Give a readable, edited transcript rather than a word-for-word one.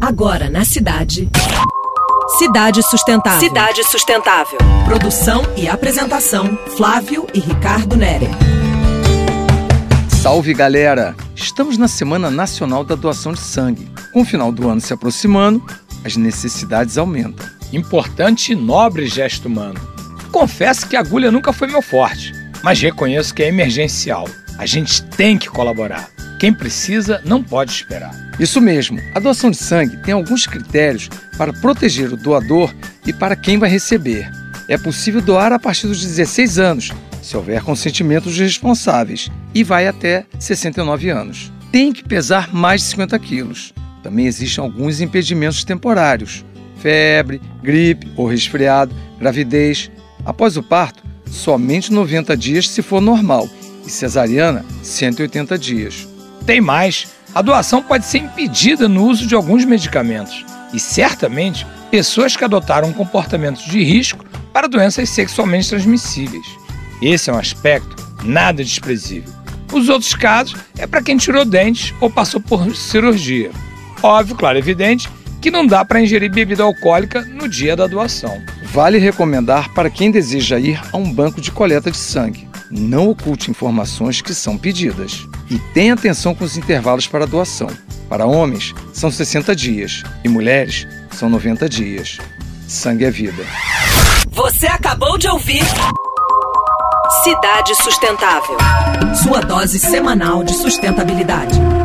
Agora na cidade. Cidade Sustentável. Cidade Sustentável. Produção e apresentação, Flávio e Ricardo Nere. Salve, galera! Estamos na Semana Nacional da Doação de Sangue. Com o final do ano se aproximando, as necessidades aumentam. Importante e nobre gesto humano. Confesso que a agulha nunca foi meu forte, mas reconheço que é emergencial. A gente tem que colaborar. Quem precisa não pode esperar. Isso mesmo, a doação de sangue tem alguns critérios para proteger o doador e para quem vai receber. É possível doar a partir dos 16 anos, se houver consentimento dos responsáveis, e vai até 69 anos. Tem que pesar mais de 50 quilos. Também existem alguns impedimentos temporários: febre, gripe ou resfriado, gravidez. Após o parto, somente 90 dias se for normal, e cesariana, 180 dias. Tem mais, a doação pode ser impedida no uso de alguns medicamentos e, certamente, pessoas que adotaram comportamentos de risco para doenças sexualmente transmissíveis. Esse é um aspecto nada desprezível. Os outros casos é para quem tirou dentes ou passou por cirurgia. Óbvio, claro, evidente, que não dá para ingerir bebida alcoólica no dia da doação. Vale recomendar para quem deseja ir a um banco de coleta de sangue. Não oculte informações que são pedidas. E tenha atenção com os intervalos para a doação. Para homens, são 60 dias. E mulheres, são 90 dias. Sangue é vida. Você acabou de ouvir Cidade Sustentável. Sua dose semanal de sustentabilidade.